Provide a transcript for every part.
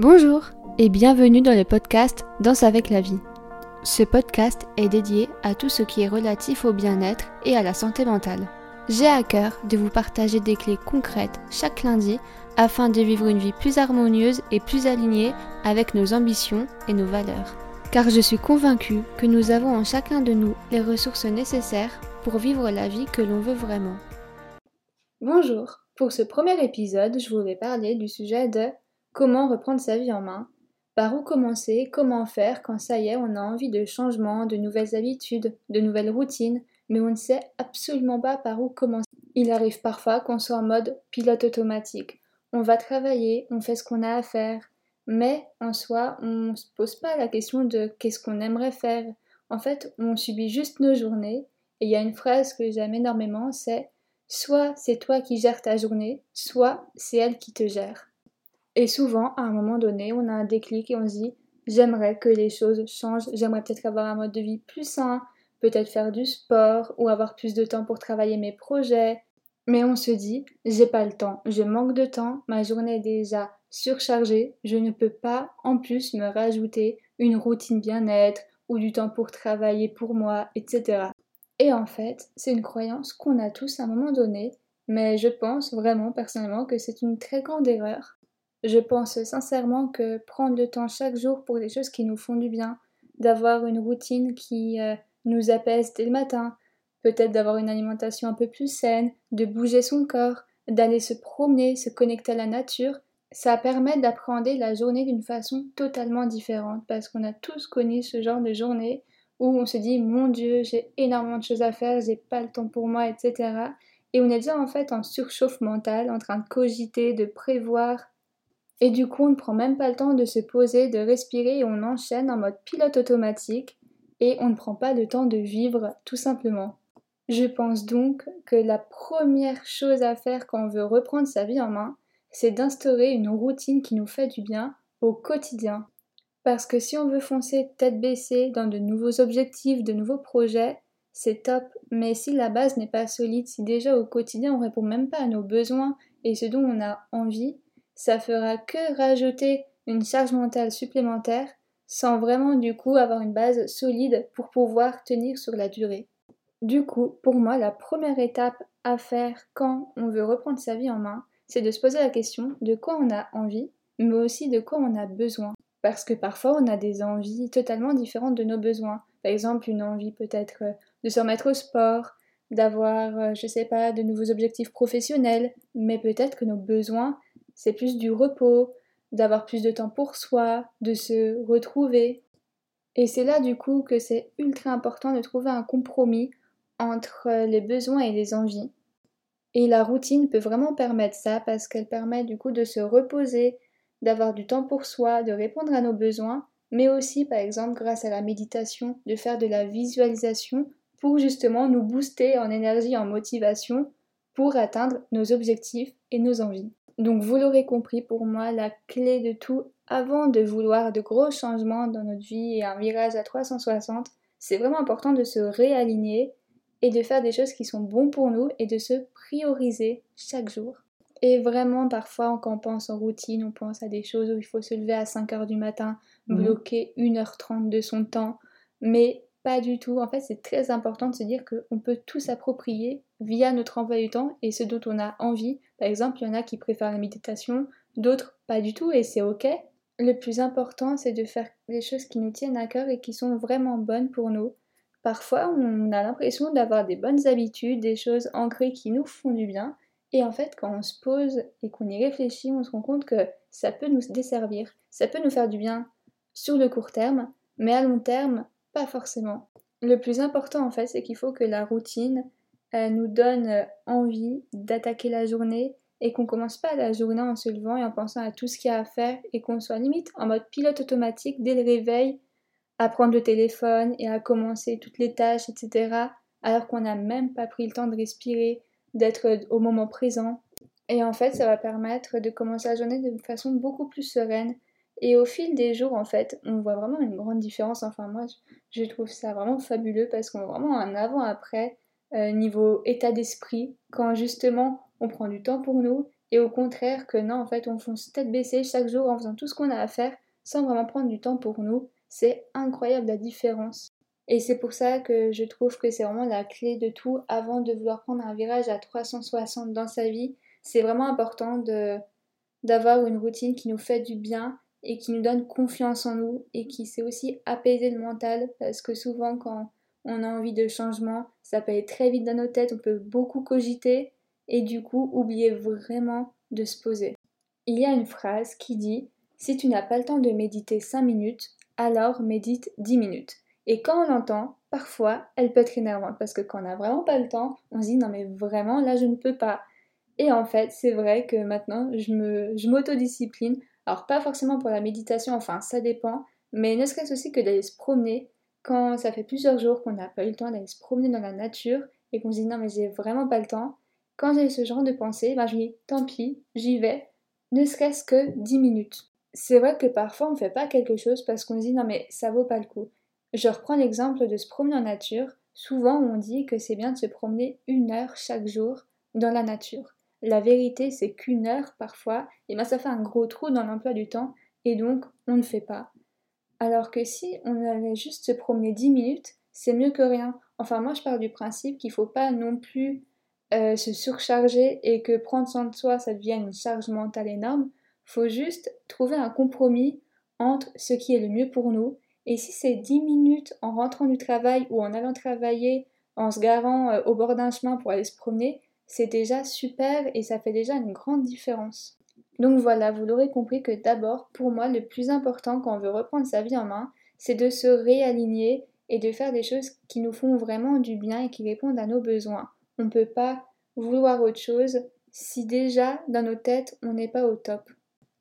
Bonjour et bienvenue dans le podcast Danse avec la vie. Ce podcast est dédié à tout ce qui est relatif au bien-être et à la santé mentale. J'ai à cœur de vous partager des clés concrètes chaque lundi afin de vivre une vie plus harmonieuse et plus alignée avec nos ambitions et nos valeurs. Car je suis convaincue que nous avons en chacun de nous les ressources nécessaires pour vivre la vie que l'on veut vraiment. Bonjour, pour ce premier épisode, je voulais parler du sujet de comment reprendre sa vie en main, par où commencer, comment faire quand ça y est on a envie de changements, de nouvelles habitudes, de nouvelles routines, mais on ne sait absolument pas par où commencer. Il arrive parfois qu'on soit en mode pilote automatique. On va travailler, on fait ce qu'on a à faire, mais en soi on ne se pose pas la question de qu'est-ce qu'on aimerait faire. En fait on subit juste nos journées et il y a une phrase que j'aime énormément, c'est « soit c'est toi qui gères ta journée, soit c'est elle qui te gère ». Et souvent, à un moment donné, on a un déclic et on se dit « j'aimerais que les choses changent, j'aimerais peut-être avoir un mode de vie plus sain, peut-être faire du sport ou avoir plus de temps pour travailler mes projets ». Mais on se dit « j'ai pas le temps, je manque de temps, ma journée est déjà surchargée, je ne peux pas en plus me rajouter une routine bien-être ou du temps pour travailler pour moi, etc. » Et en fait, c'est une croyance qu'on a tous à un moment donné, mais je pense vraiment personnellement que c'est une très grande erreur. Je pense sincèrement que prendre le temps chaque jour pour des choses qui nous font du bien, d'avoir une routine qui nous apaise dès le matin, peut-être d'avoir une alimentation un peu plus saine, de bouger son corps, d'aller se promener, se connecter à la nature, ça permet d'appréhender la journée d'une façon totalement différente parce qu'on a tous connu ce genre de journée où on se dit « mon Dieu, j'ai énormément de choses à faire, j'ai pas le temps pour moi, etc. » Et on est déjà en fait en surchauffe mentale, en train de cogiter, de prévoir. Et du coup, on ne prend même pas le temps de se poser, de respirer et on enchaîne en mode pilote automatique et on ne prend pas le temps de vivre, tout simplement. Je pense donc que la première chose à faire quand on veut reprendre sa vie en main, c'est d'instaurer une routine qui nous fait du bien au quotidien. Parce que si on veut foncer tête baissée dans de nouveaux objectifs, de nouveaux projets, c'est top. Mais si la base n'est pas solide, si déjà au quotidien on ne répond même pas à nos besoins et ce dont on a envie, ça fera que rajouter une charge mentale supplémentaire sans vraiment du coup avoir une base solide pour pouvoir tenir sur la durée. Du coup, pour moi, la première étape à faire quand on veut reprendre sa vie en main, c'est de se poser la question de quoi on a envie, mais aussi de quoi on a besoin. Parce que parfois, on a des envies totalement différentes de nos besoins. Par exemple, une envie peut-être de se remettre au sport, d'avoir, de nouveaux objectifs professionnels, mais peut-être que nos besoins, c'est plus du repos, d'avoir plus de temps pour soi, de se retrouver. Et c'est là du coup que c'est ultra important de trouver un compromis entre les besoins et les envies. Et la routine peut vraiment permettre ça parce qu'elle permet du coup de se reposer, d'avoir du temps pour soi, de répondre à nos besoins, mais aussi par exemple grâce à la méditation, de faire de la visualisation pour justement nous booster en énergie, en motivation pour atteindre nos objectifs et nos envies. Donc vous l'aurez compris, pour moi, la clé de tout, avant de vouloir de gros changements dans notre vie et un virage à 360, c'est vraiment important de se réaligner et de faire des choses qui sont bonnes pour nous et de se prioriser chaque jour. Et vraiment, parfois, quand on pense en routine, on pense à des choses où il faut se lever à 5h du matin, bloquer 1h30 de son temps, mais pas du tout. En fait, c'est très important de se dire qu'on peut tout s'approprier via notre emploi du temps et ce dont on a envie. Par exemple, il y en a qui préfèrent la méditation, d'autres pas du tout et c'est ok. Le plus important, c'est de faire des choses qui nous tiennent à cœur et qui sont vraiment bonnes pour nous. Parfois, on a l'impression d'avoir des bonnes habitudes, des choses ancrées qui nous font du bien. Et en fait, quand on se pose et qu'on y réfléchit, on se rend compte que ça peut nous desservir, ça peut nous faire du bien sur le court terme, mais à long terme, pas forcément. Le plus important en fait, c'est qu'il faut que la routine nous donne envie d'attaquer la journée et qu'on commence pas la journée en se levant et en pensant à tout ce qu'il y a à faire et qu'on soit limite en mode pilote automatique dès le réveil à prendre le téléphone et à commencer toutes les tâches, etc. alors qu'on n'a même pas pris le temps de respirer, d'être au moment présent. Et en fait, ça va permettre de commencer la journée de façon beaucoup plus sereine. Et au fil des jours, en fait, on voit vraiment une grande différence. Enfin, moi, je trouve ça vraiment fabuleux parce qu'on a vraiment un avant-après niveau état d'esprit quand, justement, on prend du temps pour nous et au contraire que non, en fait, on fonce tête baissée chaque jour en faisant tout ce qu'on a à faire sans vraiment prendre du temps pour nous. C'est incroyable la différence. Et c'est pour ça que je trouve que c'est vraiment la clé de tout avant de vouloir prendre un virage à 360 dans sa vie. C'est vraiment important d'avoir une routine qui nous fait du bien et qui nous donne confiance en nous et qui sait aussi apaiser le mental, parce que souvent quand on a envie de changement, ça peut aller très vite dans nos têtes, on peut beaucoup cogiter et du coup oublier vraiment de se poser. Il y a une phrase qui dit « Si tu n'as pas le temps de méditer 5 minutes, alors médite 10 minutes ». Et quand on l'entend, parfois, elle peut être énervante, parce que quand on n'a vraiment pas le temps, on se dit « Non mais vraiment, là je ne peux pas ». Et en fait, c'est vrai que maintenant, je m'autodiscipline. Alors pas forcément pour la méditation, enfin ça dépend, mais ne serait-ce aussi que d'aller se promener quand ça fait plusieurs jours qu'on n'a pas eu le temps d'aller se promener dans la nature et qu'on se dit non mais j'ai vraiment pas le temps. Quand j'ai ce genre de pensée, je me dis tant pis, j'y vais, ne serait-ce que 10 minutes. C'est vrai que parfois on ne fait pas quelque chose parce qu'on se dit non mais ça vaut pas le coup. Je reprends l'exemple de se promener en nature. Souvent on dit que c'est bien de se promener 1 heure chaque jour dans la nature. La vérité, c'est qu'1 heure parfois, et ça fait un gros trou dans l'emploi du temps, et donc on ne fait pas. Alors que si on allait juste se promener 10 minutes, c'est mieux que rien. Enfin, moi je pars du principe qu'il ne faut pas non plus se surcharger et que prendre soin de soi, ça devienne une charge mentale énorme. Il faut juste trouver un compromis entre ce qui est le mieux pour nous, et si c'est 10 minutes en rentrant du travail ou en allant travailler, en se garant au bord d'un chemin pour aller se promener, c'est déjà super et ça fait déjà une grande différence. Donc voilà, vous l'aurez compris que d'abord, pour moi, le plus important quand on veut reprendre sa vie en main, c'est de se réaligner et de faire des choses qui nous font vraiment du bien et qui répondent à nos besoins. On ne peut pas vouloir autre chose si déjà, dans nos têtes, on n'est pas au top.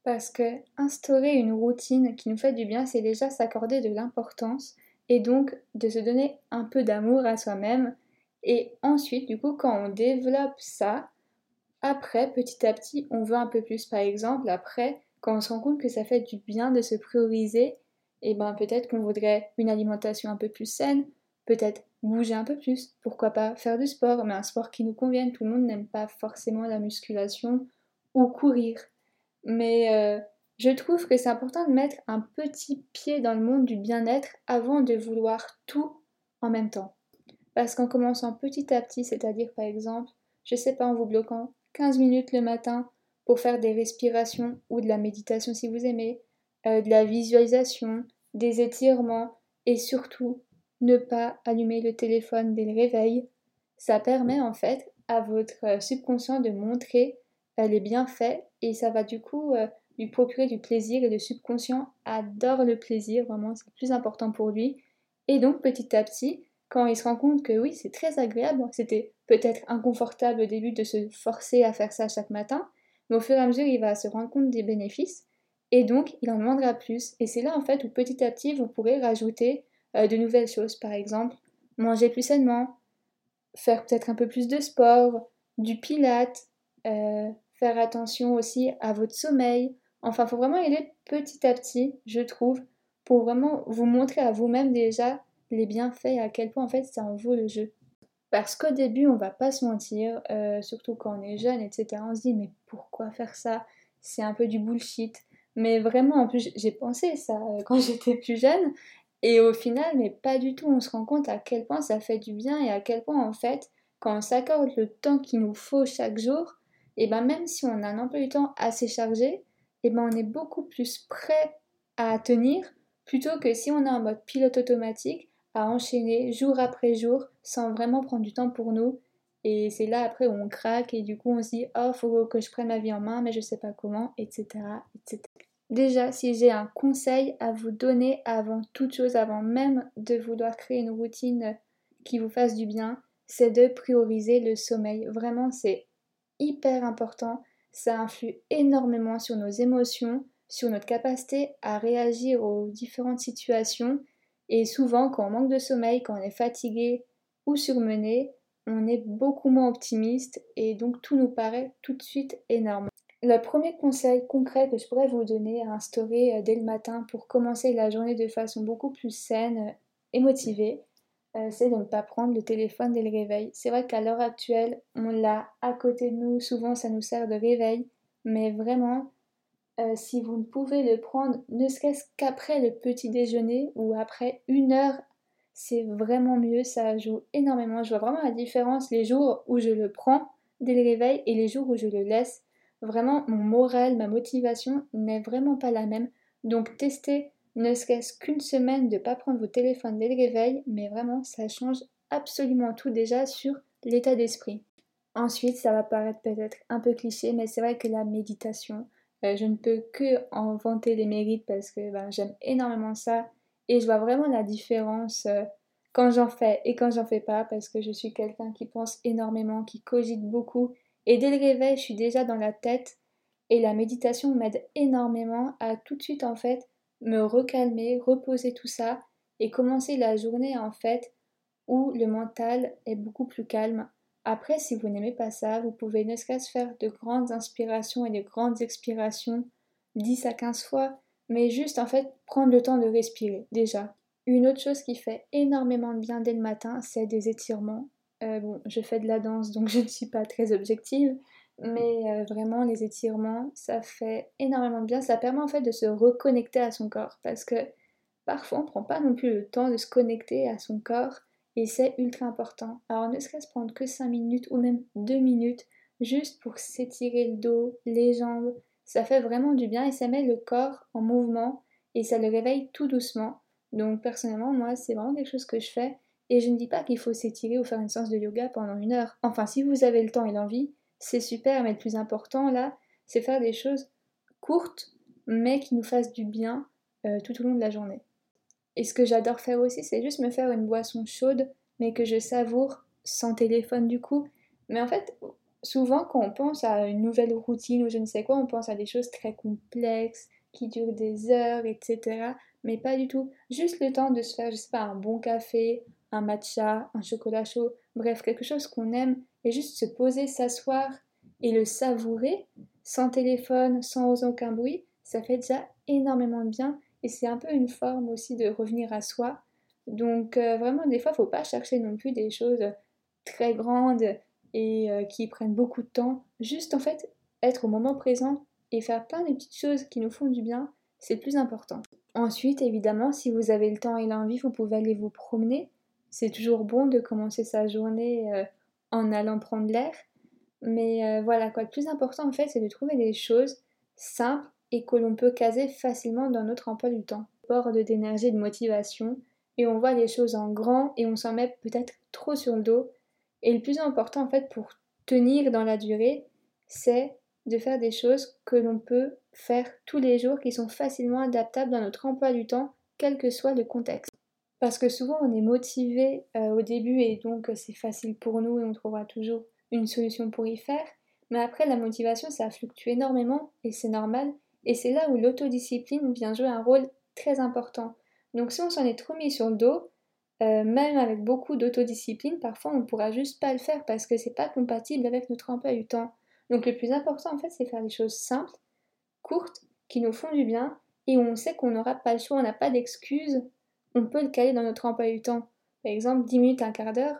Parce que instaurer une routine qui nous fait du bien, c'est déjà s'accorder de l'importance et donc de se donner un peu d'amour à soi-même. Et ensuite, du coup, quand on développe ça, après, petit à petit, on veut un peu plus. Par exemple, après, quand on se rend compte que ça fait du bien de se prioriser, et peut-être qu'on voudrait une alimentation un peu plus saine, peut-être bouger un peu plus, pourquoi pas faire du sport, mais un sport qui nous convienne. Tout le monde n'aime pas forcément la musculation ou courir. Mais je trouve que c'est important de mettre un petit pied dans le monde du bien-être avant de vouloir tout en même temps. Parce qu'en commençant petit à petit, c'est-à-dire par exemple, en vous bloquant 15 minutes le matin pour faire des respirations ou de la méditation si vous aimez, de la visualisation, des étirements et surtout ne pas allumer le téléphone dès le réveil, ça permet en fait à votre subconscient de montrer les bienfaits et ça va du coup lui procurer du plaisir et le subconscient adore le plaisir, vraiment c'est le plus important pour lui et donc petit à petit, quand il se rend compte que oui, c'est très agréable, c'était peut-être inconfortable au début de se forcer à faire ça chaque matin, mais au fur et à mesure, il va se rendre compte des bénéfices, et donc il en demandera plus. Et c'est là en fait où petit à petit, vous pourrez rajouter de nouvelles choses, par exemple, manger plus sainement, faire peut-être un peu plus de sport, du pilates, faire attention aussi à votre sommeil. Enfin, il faut vraiment y aller petit à petit, je trouve, pour vraiment vous montrer à vous-même déjà les bienfaits et à quel point en fait ça en vaut le jeu. Parce qu'au début on va pas se mentir, surtout quand on est jeune etc, on se dit mais pourquoi faire ça, c'est un peu du bullshit, mais vraiment en plus j'ai pensé ça quand j'étais plus jeune et au final mais pas du tout, on se rend compte à quel point ça fait du bien et à quel point en fait quand on s'accorde le temps qu'il nous faut chaque jour, et même si on a un emploi du temps assez chargé, et on est beaucoup plus prêt à tenir plutôt que si on est en mode pilote automatique à enchaîner jour après jour sans vraiment prendre du temps pour nous et c'est là après où on craque et du coup on se dit oh faut que je prenne ma vie en main mais je sais pas comment etc. Déjà si j'ai un conseil à vous donner avant toute chose, avant même de vouloir créer une routine qui vous fasse du bien, c'est de prioriser le sommeil. Vraiment c'est hyper important, ça influe énormément sur nos émotions, sur notre capacité à réagir aux différentes situations. Et souvent, quand on manque de sommeil, quand on est fatigué ou surmené, on est beaucoup moins optimiste et donc tout nous paraît tout de suite énorme. Le premier conseil concret que je pourrais vous donner à instaurer dès le matin pour commencer la journée de façon beaucoup plus saine et motivée, c'est de ne pas prendre le téléphone dès le réveil. C'est vrai qu'à l'heure actuelle, on l'a à côté de nous, souvent ça nous sert de réveil mais vraiment, si vous ne pouvez le prendre, ne serait-ce qu'après le petit déjeuner ou après 1 heure, c'est vraiment mieux, ça joue énormément. Je vois vraiment la différence les jours où je le prends dès le réveil et les jours où je le laisse. Vraiment, mon moral, ma motivation n'est vraiment pas la même. Donc testez, ne serait-ce qu'une semaine, de ne pas prendre vos téléphones dès le réveil, mais vraiment, ça change absolument tout déjà sur l'état d'esprit. Ensuite, ça va paraître peut-être un peu cliché, mais c'est vrai que la méditation, je ne peux que en vanter les mérites parce que j'aime énormément ça et je vois vraiment la différence quand j'en fais et quand j'en fais pas, parce que je suis quelqu'un qui pense énormément, qui cogite beaucoup et dès le réveil, je suis déjà dans la tête et la méditation m'aide énormément à tout de suite en fait me recalmer, reposer tout ça et commencer la journée en fait où le mental est beaucoup plus calme. Après, si vous n'aimez pas ça, vous pouvez ne serait-ce faire de grandes inspirations et de grandes expirations 10 à 15 fois, mais juste en fait prendre le temps de respirer déjà. Une autre chose qui fait énormément de bien dès le matin, c'est des étirements. Je fais de la danse donc je ne suis pas très objective, mais vraiment les étirements, ça fait énormément de bien. Ça permet en fait de se reconnecter à son corps parce que parfois on ne prend pas non plus le temps de se connecter à son corps. Et c'est ultra important. Alors ne serait-ce prendre que 5 minutes ou même 2 minutes juste pour s'étirer le dos, les jambes. Ça fait vraiment du bien et ça met le corps en mouvement et ça le réveille tout doucement. Donc personnellement, moi, c'est vraiment quelque chose que je fais et je ne dis pas qu'il faut s'étirer ou faire une séance de yoga pendant 1 heure. Enfin, si vous avez le temps et l'envie, c'est super, mais le plus important là, c'est faire des choses courtes mais qui nous fassent du bien tout au long de la journée. Et ce que j'adore faire aussi, c'est juste me faire une boisson chaude, mais que je savoure sans téléphone du coup. Mais en fait, souvent quand on pense à une nouvelle routine ou je ne sais quoi, on pense à des choses très complexes, qui durent des heures, etc. Mais pas du tout. Juste le temps de se faire, je sais pas, un bon café, un matcha, un chocolat chaud, bref, quelque chose qu'on aime. Et juste se poser, s'asseoir et le savourer, sans téléphone, sans aucun bruit, ça fait déjà énormément de bien. Et c'est un peu une forme aussi de revenir à soi. Donc vraiment, des fois, il ne faut pas chercher non plus des choses très grandes et qui prennent beaucoup de temps. Juste en fait, être au moment présent et faire plein de petites choses qui nous font du bien, c'est le plus important. Ensuite, évidemment, si vous avez le temps et l'envie, vous pouvez aller vous promener. C'est toujours bon de commencer sa journée en allant prendre l'air. Mais voilà quoi, le plus important en fait, c'est de trouver des choses simples et que l'on peut caser facilement dans notre emploi du temps. Borde d'énergie et de motivation, et on voit les choses en grand, et on s'en met peut-être trop sur le dos. Et le plus important, en fait, pour tenir dans la durée, c'est de faire des choses que l'on peut faire tous les jours, qui sont facilement adaptables dans notre emploi du temps, quel que soit le contexte. Parce que souvent, on est motivé au début, et donc c'est facile pour nous, et on trouvera toujours une solution pour y faire. Mais après, la motivation, ça fluctue énormément, et c'est normal. Et c'est là où l'autodiscipline vient jouer un rôle très important. Donc si on s'en est trop mis sur le dos, même avec beaucoup d'autodiscipline, parfois on ne pourra juste pas le faire parce que c'est pas compatible avec notre emploi du temps. Donc le plus important en fait, c'est faire des choses simples, courtes, qui nous font du bien et où on sait qu'on n'aura pas le choix, on n'a pas d'excuses, on peut le caler dans notre emploi du temps. Par exemple, 10 minutes, un quart d'heure,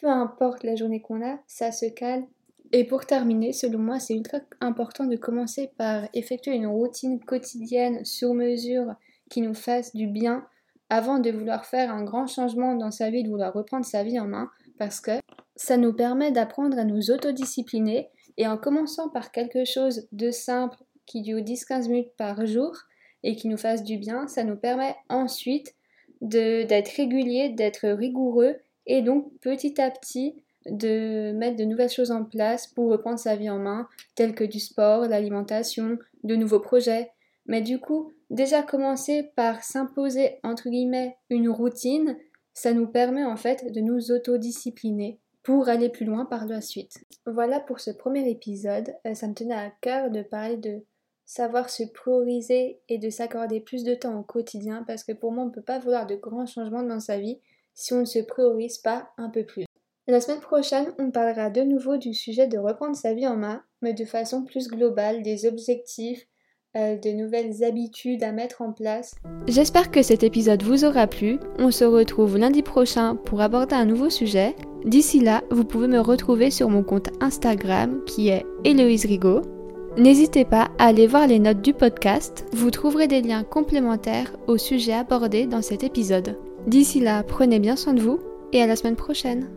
peu importe la journée qu'on a, ça se cale. Et pour terminer, selon moi, c'est ultra important de commencer par effectuer une routine quotidienne sur mesure qui nous fasse du bien avant de vouloir faire un grand changement dans sa vie, de vouloir reprendre sa vie en main, parce que ça nous permet d'apprendre à nous autodiscipliner et en commençant par quelque chose de simple qui dure 10-15 minutes par jour et qui nous fasse du bien, ça nous permet ensuite d'être régulier, d'être rigoureux et donc petit à petit de mettre de nouvelles choses en place pour reprendre sa vie en main, telles que du sport, l'alimentation, de nouveaux projets. Mais du coup, déjà commencer par s'imposer, entre guillemets, une routine, ça nous permet en fait de nous autodiscipliner pour aller plus loin par la suite. Voilà pour ce premier épisode. Ça me tenait à cœur de parler de savoir se prioriser et de s'accorder plus de temps au quotidien parce que pour moi, on ne peut pas vouloir de grands changements dans sa vie si on ne se priorise pas un peu plus. La semaine prochaine, on parlera de nouveau du sujet de reprendre sa vie en main, mais de façon plus globale, des objectifs, de nouvelles habitudes à mettre en place. J'espère que cet épisode vous aura plu. On se retrouve lundi prochain pour aborder un nouveau sujet. D'ici là, vous pouvez me retrouver sur mon compte Instagram qui est Eloise Rigaud. N'hésitez pas à aller voir les notes du podcast, vous trouverez des liens complémentaires aux sujets abordés dans cet épisode. D'ici là, prenez bien soin de vous et à la semaine prochaine.